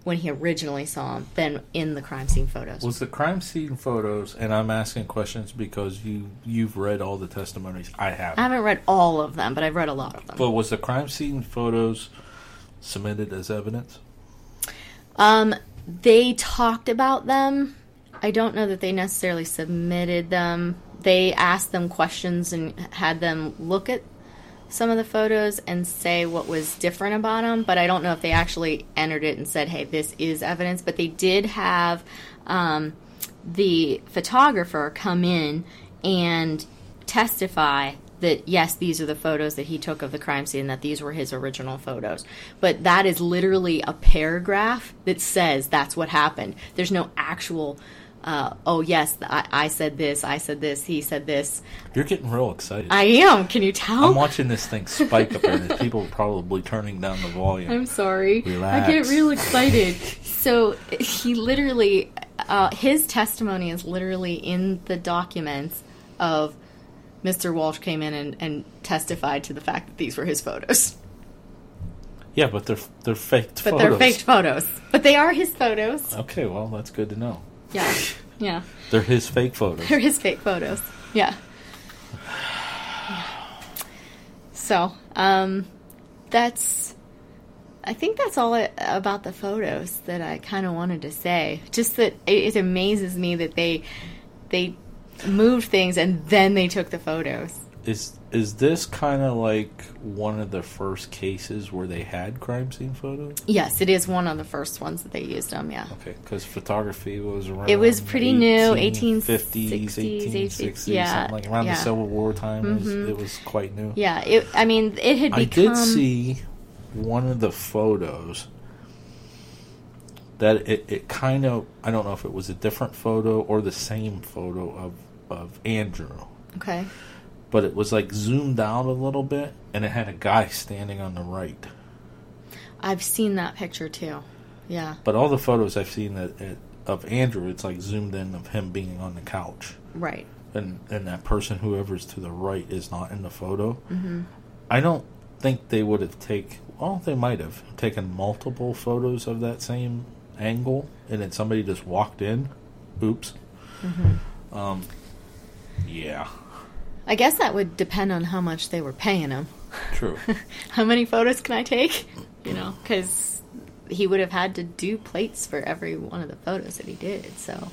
when he originally saw him than in the crime scene photos. Was the crime scene photos, and I'm asking questions because you've read all the testimonies. I haven't. I haven't read all of them, but I've read a lot of them. But was the crime scene photos submitted as evidence? They talked about them. I don't know that they necessarily submitted them. They asked them questions and had them look at some of the photos and say what was different about them, but I don't know if they actually entered it and said, hey, this is evidence. But they did have the photographer come in and testify that, yes, these are the photos that he took of the crime scene, that these were his original photos. But that is literally a paragraph that says that's what happened. There's no actual, oh, yes, I said this, he said this. You're getting real excited. I am. Can you tell? I'm watching this thing spike up and people are probably turning down the volume. I'm sorry. Relax. I get real excited. So he literally, his testimony is literally in the documents of Mr. Walsh came in and testified to the fact that these were his photos. Yeah, but they're faked photos. But they're faked photos. But they are his photos. Okay, well, that's good to know. Yeah, yeah. They're his fake photos. They're his fake photos, yeah. So, I think that's all about the photos that I kind of wanted to say. Just that it amazes me that they moved things and then they took the photos. Is this kind of like one of the first cases where they had crime scene photos? Yes, it is one of the first ones that they used them, yeah. Okay, because photography was around. It was pretty new, 1850s, 1860s, yeah, something like around the Civil War time. Mm-hmm. It was quite new. Yeah, it had become... I did see one of the photos that it kind of, I don't know if it was a different photo or the same photo of Andrew. Okay. But it was like zoomed out a little bit, and it had a guy standing on the right. I've seen that picture too, yeah. But all the photos I've seen of Andrew, it's like zoomed in of him being on the couch. Right. And that person, whoever's to the right, is not in the photo. Mm-hmm. I don't think they would have they might have taken multiple photos of that same angle, and then somebody just walked in. Oops. Mm-hmm. Yeah. I guess that would depend on how much they were paying him. True. How many photos can I take? You know, because he would have had to do plates for every one of the photos that he did, so.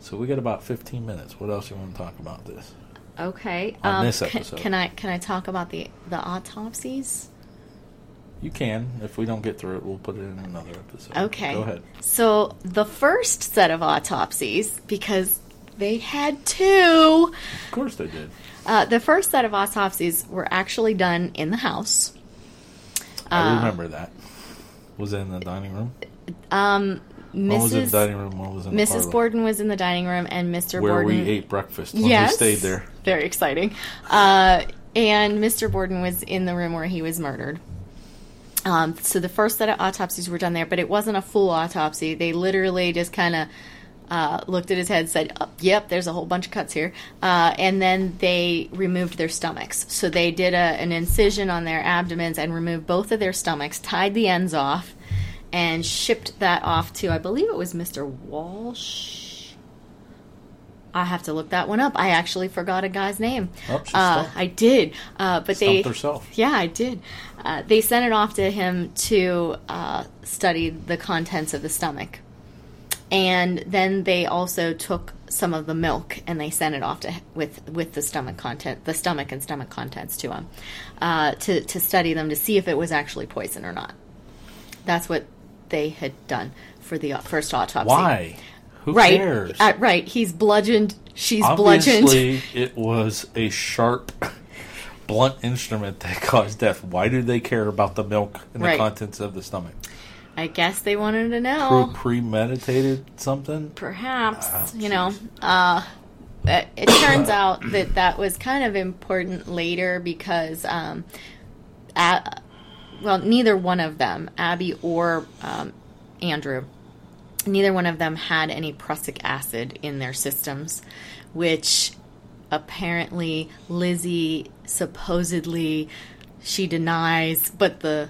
So we got about 15 minutes. What else do you want to talk about this? Okay. On this episode. Can I talk about the autopsies? You can. If we don't get through it, we'll put it in another episode. Okay. Go ahead. So the first set of autopsies, because... they had two. Of course they did. The first set of autopsies were actually done in the house. I remember that. Was it in the dining room? One was in the dining room, one was in the parlor. Mrs. Borden was in the dining room, and Mr. Borden... where we ate breakfast when we stayed there. Very exciting. And Mr. Borden was in the room where he was murdered. So the first set of autopsies were done there, but it wasn't a full autopsy. They literally just kind of... looked at his head, said, oh, yep, there's a whole bunch of cuts here. And then they removed their stomachs. So they did an incision on their abdomens and removed both of their stomachs, tied the ends off, and shipped that off to, I believe it was Mr. Walsh. I have to look that one up. I actually forgot a guy's name. Oh, I did. But stumped herself. Yeah, I did. They sent it off to him to study the contents of the stomach. And then they also took some of the milk and they sent it off with the stomach and stomach contents to him, to study them to see if it was actually poison or not. That's what they had done for the first autopsy. Why? Who cares? Right. He's bludgeoned. She's bludgeoned. Obviously, it was a sharp, blunt instrument that caused death. Why do they care about the milk and the contents of the stomach? I guess they wanted to know. Premeditated something? Perhaps, you know. It turns out that was kind of important later because well, neither one of them, Abby or Andrew, neither one of them had any prussic acid in their systems, which apparently Lizzie supposedly, she denies, but the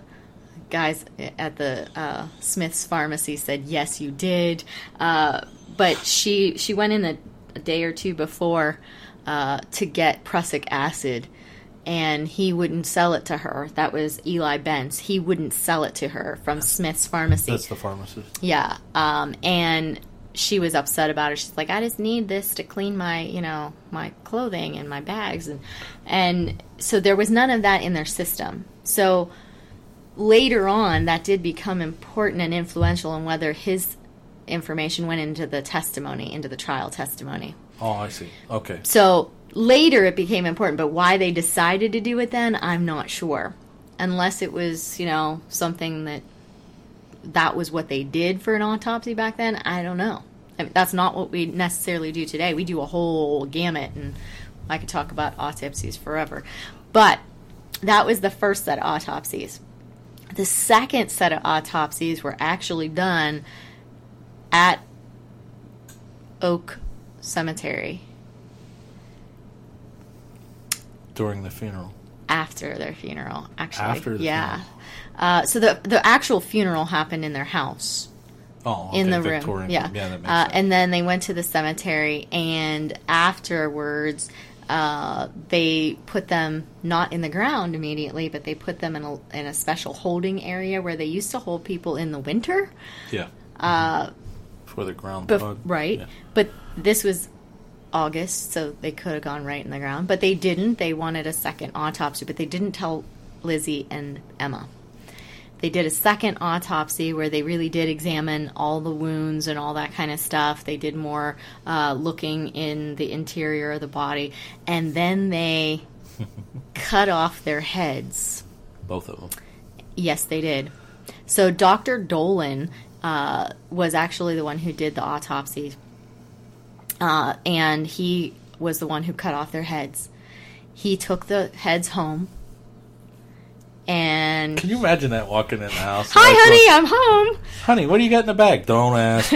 guys at the Smith's Pharmacy said, yes, you did. But she went in a day or two before to get prussic acid, and he wouldn't sell it to her. That was Eli Bence. He wouldn't sell it to her from Smith's Pharmacy. That's the pharmacist. Yeah. And she was upset about it. She's like, I just need this to clean my, you know, my clothing and my bags. And so there was none of that in their system. So later on, that did become important and influential in whether his information went into the testimony, into the trial testimony. Oh, I see. Okay. So later it became important, but why they decided to do it then, I'm not sure. Unless it was, you know, something that was what they did for an autopsy back then, I don't know. I mean, that's not what we necessarily do today. We do a whole gamut, and I could talk about autopsies forever. But that was the first set of autopsies. The second set of autopsies were actually done at Oak Cemetery. During the funeral. After their funeral, actually. After the funeral. So the actual funeral happened in their house. Oh, okay. In the room. Victorian. Yeah. Yeah, that makes sense. And then they went to the cemetery, and afterwards they put them not in the ground immediately, but they put them in a special holding area where they used to hold people in the winter. Yeah. For the ground bug. Right. Yeah. But this was August, so they could have gone right in the ground, but they didn't. They wanted a second autopsy, but they didn't tell Lizzie and Emma. They did a second autopsy where they really did examine all the wounds and all that kind of stuff. They did more looking in the interior of the body, and then they cut off their heads. Both of them. Yes, they did. So Dr. Dolan was actually the one who did the autopsy. And he was the one who cut off their heads. He took the heads home. And can you imagine that, walking in the house? Hi, honey, I'm home. Honey, what do you got in the bag? Don't ask.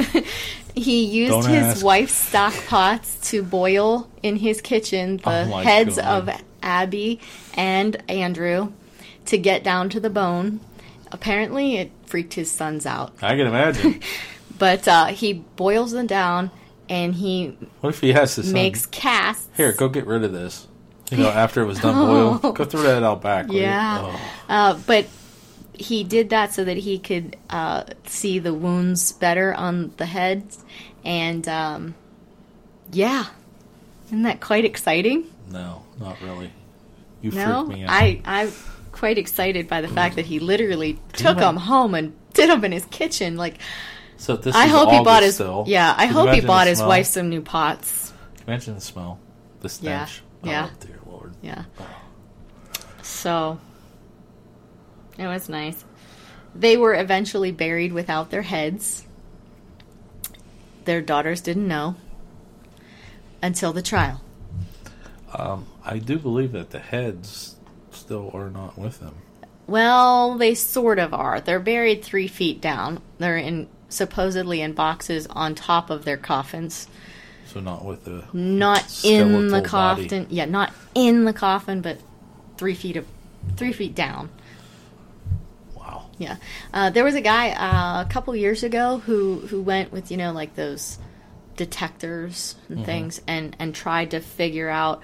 He used his wife's stock pots to boil in his kitchen the heads of Abby and Andrew to get down to the bone. Apparently, it freaked his sons out. I can imagine. But he boils them down. And he what if he has this makes son? Casts. Here, go get rid of this. You know, after it was done boiled. Go throw that out back. Yeah. Oh. But he did that so that he could see the wounds better on the heads. And, yeah. Isn't that quite exciting? No, not really. You freaked me out. I'm quite excited by the fact that he literally took them home and did them in his kitchen. Like... So this I is hope August, he bought his though. Yeah. I hope he bought his wife some new pots. Imagine the smell, the stench. Yeah. Oh, dear Lord. Yeah. Oh. So it was nice. They were eventually buried without their heads. Their daughters didn't know until the trial. I do believe that the heads still are not with them. Well, they sort of are. They're buried 3 feet down. They're supposedly in boxes on top of their coffins. So not with the not in the coffin. Body. Yeah, not in the coffin, but 3 feet down. Wow. Yeah, there was a guy a couple years ago who went with those detectors and things and tried to figure out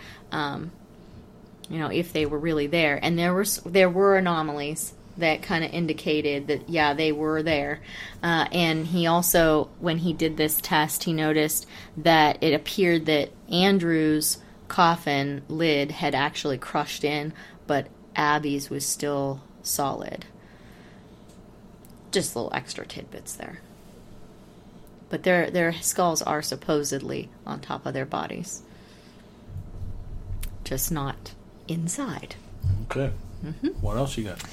if they were really there. And there were anomalies that kind of indicated that, yeah, they were there. And he also, when he did this test, he noticed that it appeared that Andrew's coffin lid had actually crushed in, but Abby's was still solid. Just little extra tidbits there. But their skulls are supposedly on top of their bodies. Just not inside. Okay. Mm-hmm. What else you got?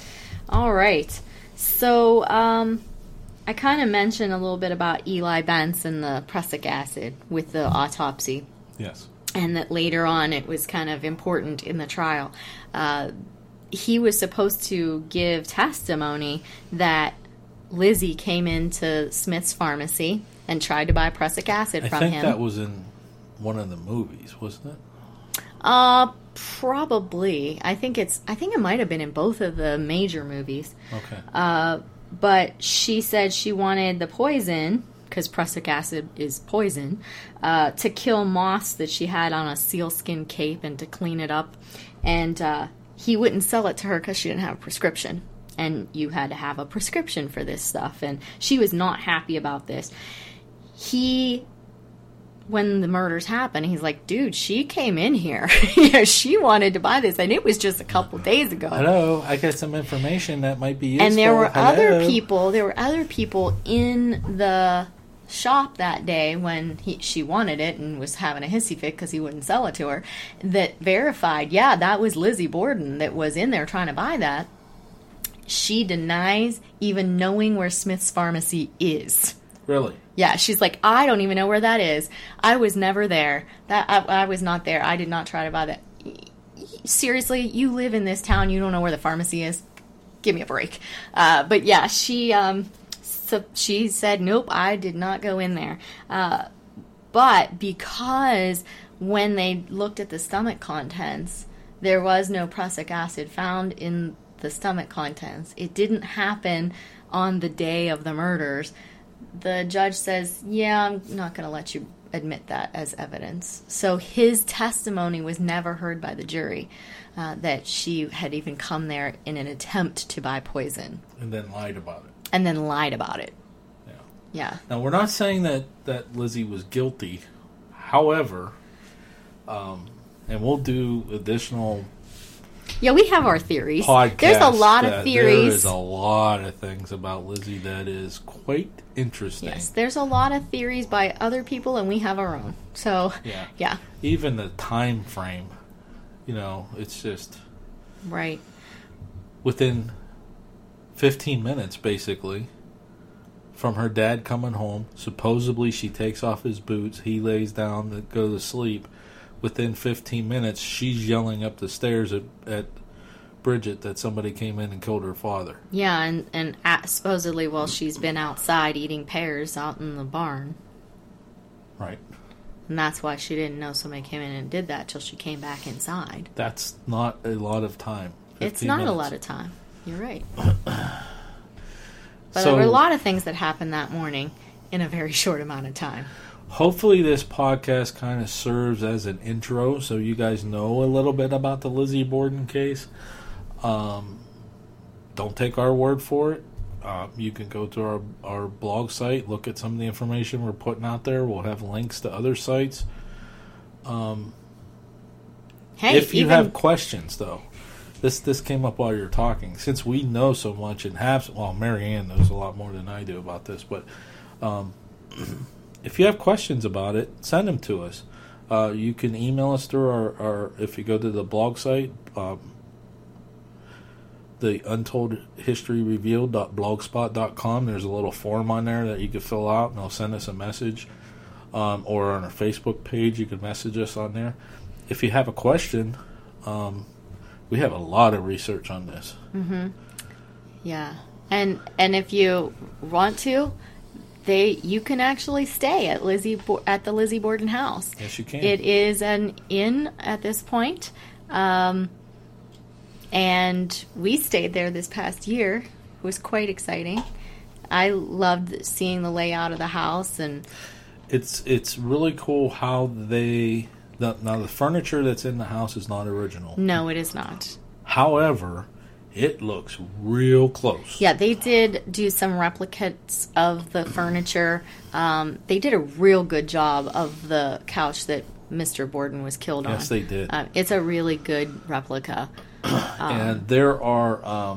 All right. So I kind of mentioned a little bit about Eli Bence and the prussic acid with the autopsy. Yes. And that later on it was kind of important in the trial. he was supposed to give testimony that Lizzie came into Smith's Pharmacy and tried to buy prussic acid from him. I think that was in one of the movies, wasn't it? Probably. I think it might have been in both of the major movies. Okay. But she said she wanted the poison, because prussic acid is poison, to kill moths that she had on a sealskin cape and to clean it up. And he wouldn't sell it to her because she didn't have a prescription. And you had to have a prescription for this stuff. And she was not happy about this. When the murders happened, he's like, dude, she came in here. She wanted to buy this, and it was just a couple days ago. Hello, I got some information that might be useful. And there were other people in the shop that day when she wanted it and was having a hissy fit because he wouldn't sell it to her, that verified, yeah, that was Lizzie Borden that was in there trying to buy that. She denies even knowing where Smith's Pharmacy is. Really? Yeah, she's like, I don't even know where that is. I was never there. I was not there. I did not try to buy that. Seriously, you live in this town. You don't know where the pharmacy is. Give me a break. But yeah, she said, nope, I did not go in there. But because when they looked at the stomach contents, there was no prussic acid found in the stomach contents. It didn't happen on the day of the murders. The judge says, yeah, I'm not going to let you admit that as evidence. So his testimony was never heard by the jury, that she had even come there in an attempt to buy poison. And then lied about it. Yeah. Yeah. Now, we're not saying that Lizzie was guilty. However, and we'll do additional... Yeah, we have our theories. There's a lot of theories. There's a lot of things about Lizzie that is quite interesting. Yes, there's a lot of theories by other people, and we have our own. So, yeah. Even the time frame, it's just... Right. Within 15 minutes, basically, from her dad coming home, supposedly she takes off his boots, he lays down to go to sleep. Within 15 minutes, she's yelling up the stairs at Bridget that somebody came in and killed her father. Yeah, and supposedly while she's been outside eating pears out in the barn. Right. And that's why she didn't know somebody came in and did that till she came back inside. That's not a lot of time. It's not a lot of time. You're right. But there were a lot of things that happened that morning in a very short amount of time. Hopefully this podcast kind of serves as an intro so you guys know a little bit about the Lizzie Borden case. Don't take our word for it. You can go to our blog site, look at some of the information we're putting out there. We'll have links to other sites. If you have questions, though, this came up while you were talking. Since we know so much and have... Well, Marianne knows a lot more than I do about this, but... if you have questions about it, send them to us. You can email us through our if you go to the blog site, the Untold History Revealed.blogspot.com. There's a little form on there that you can fill out, and they'll send us a message. Or on our Facebook page, you can message us on there. If you have a question, we have a lot of research on this. Mm-hmm. Yeah, and if you want to. You can actually stay at the Lizzie Borden house. Yes, you can. It is an inn at this point, and we stayed there this past year. It was quite exciting. I loved seeing the layout of the house, and it's really cool how the furniture that's in the house is not original. No, it is not. However. It looks real close. Yeah, they did do some replicates of the furniture. They did a real good job of the couch that Mr. Borden was killed on. Yes, they did. It's a really good replica. And there are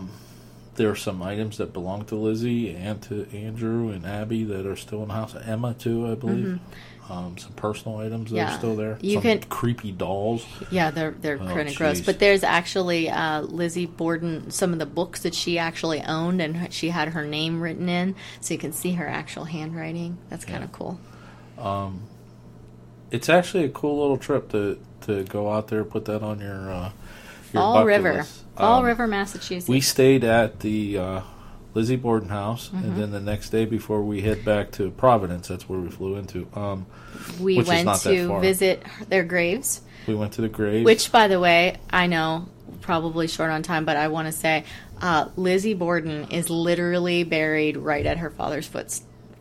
some items that belong to Lizzie and to Andrew and Abby that are still in the house. Emma, too, I believe. Mm-hmm. Some personal items that are still there. Some creepy dolls. Yeah, they're kind of gross. But there's actually Lizzie Borden, some of the books that she actually owned, and she had her name written in, so you can see her actual handwriting. That's kind of cool. It's actually a cool little trip to go out there, put that on your Fall River, Massachusetts. We stayed at the Lizzie Borden house, mm-hmm. and then the next day before we head back to Providence, that's where we flew into. We went to visit their graves. We went to the graves. Which, by the way, I know, probably short on time, but I want to say Lizzie Borden is literally buried right at her father's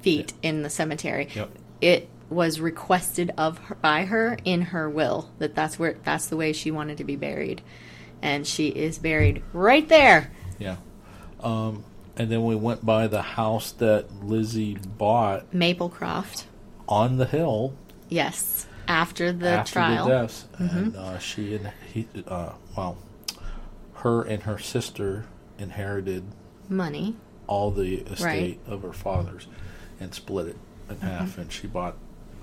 feet in the cemetery. Yep. It was requested by her in her will that that's the way she wanted to be buried, and she is buried right there. Yeah. And then we went by the house that Lizzie bought, Maplecroft, on the hill. Yes, after trial, the deaths, mm-hmm. and she and he, her and her sister inherited money, all the estate of her father's, and split it in mm-hmm. half, and she bought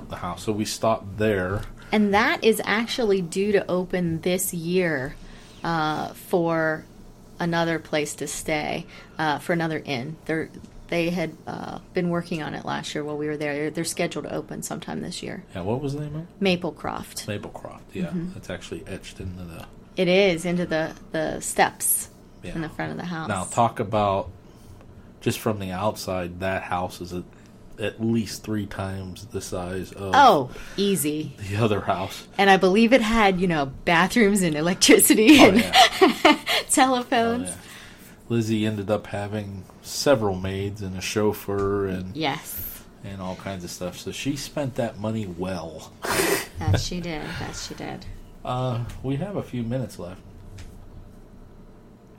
the house. So we stopped there, and that is actually due to open this year for another place to stay, for another inn. They had been working on it last year while we were there. They're scheduled to open sometime this year. Yeah, what was the name of it? Maplecroft. Yeah, mm-hmm. That's actually etched into the... It is, into the steps in the front of the house. Now, talk about, just from the outside, that house is at least 3 times the size of... Oh, easy. The other house. And I believe it had, bathrooms and electricity and telephones. Oh, yeah. Lizzie ended up having several maids and a chauffeur and... Yes. And all kinds of stuff. So she spent that money well. That she did. That she did. We have a few minutes left.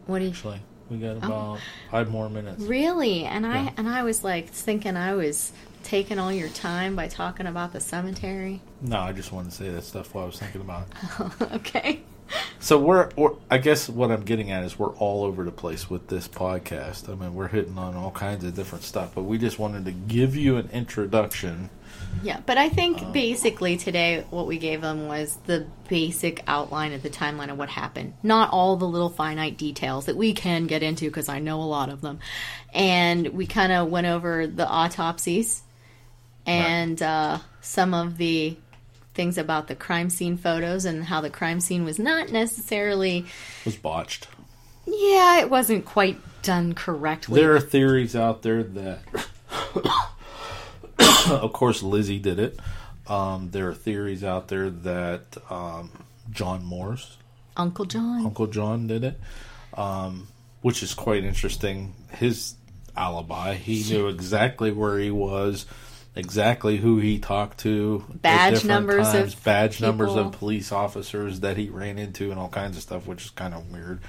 What do you... Actually, we got about 5 more minutes. Really? And yeah. I was like thinking I was taking all your time by talking about the cemetery. No, I just wanted to say that stuff while I was thinking about it. Oh, okay. So I guess what I'm getting at is we're all over the place with this podcast. I mean, we're hitting on all kinds of different stuff, but we just wanted to give you an introduction. Yeah, but I think basically today what we gave them was the basic outline of the timeline of what happened. Not all the little finite details that we can get into because I know a lot of them. And we kind of went over the autopsies and some of the things about the crime scene photos and how the crime scene was not necessarily... was botched. Yeah, it wasn't quite done correctly. There are theories out there that... Of course, Lizzie did it. There are theories out there that John Morse... Uncle John did it, which is quite interesting. His alibi, he knew exactly where he was, exactly who he talked to, badge numbers of police officers that he ran into and all kinds of stuff, which is kind of weird.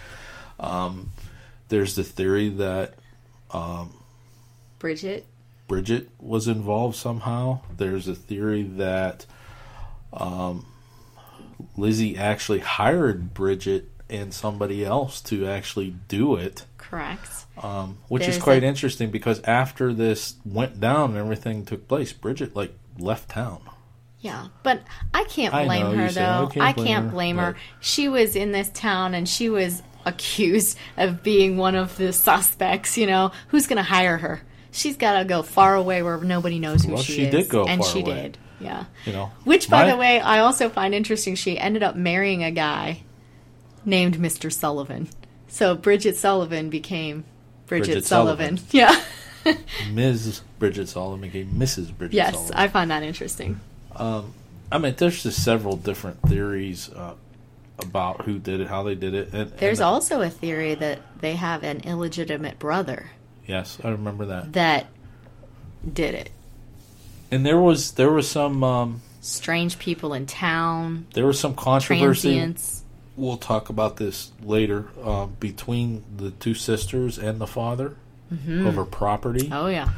There's the theory that... Bridget was involved somehow. There's a theory that Lizzie actually hired Bridget and somebody else to actually do it. Correct. Which is quite interesting because after this went down and everything took place, Bridget left town. Yeah, but I can't blame her though. I can't blame her. She was in this town and she was accused of being one of the suspects. Who's going to hire her? She's got to go far away where nobody knows who she is. Well, she did go far away. And she did, yeah. Which, by the way, I also find interesting. She ended up marrying a guy named Mr. Sullivan. So Bridget Sullivan became Bridget Sullivan. Yeah. Ms. Bridget Sullivan became Mrs. Bridget Sullivan. Yes, I find that interesting. There's just several different theories about who did it, how they did it. And, there's also a theory that they have an illegitimate brother. Yes, I remember that. That did it. And there was some... strange people in town. There was some controversy. Transients. We'll talk about this later, between the 2 sisters and the father mm-hmm. over property. Oh, yeah.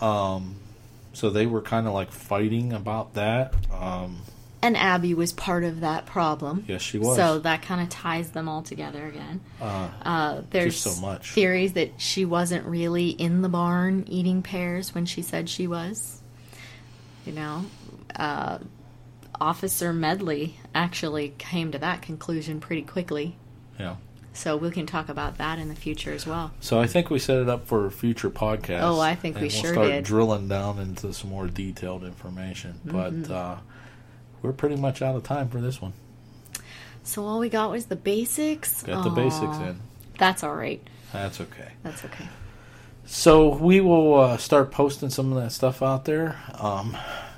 So they were kind of fighting about that. And Abby was part of that problem. Yes, she was. So that kind of ties them all together again. There's so much theories that she wasn't really in the barn eating pears when she said she was. Officer Medley actually came to that conclusion pretty quickly. Yeah. So we can talk about that in the future as well. So I think we set it up for a future podcast. Oh, I think we sure did. We'll start drilling down into some more detailed information. Mm-hmm. But... we're pretty much out of time for this one. So all we got was the basics? Got the basics in. That's all right. That's okay. That's okay. So we will start posting some of that stuff out there.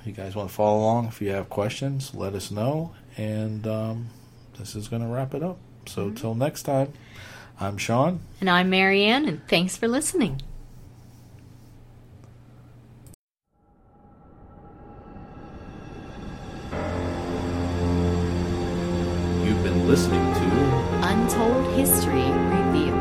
You guys want to follow along? If you have questions, let us know. And this is going to wrap it up. So till next time, I'm Sean. And I'm Marianne, and thanks for listening. Listening to Untold History Revealed.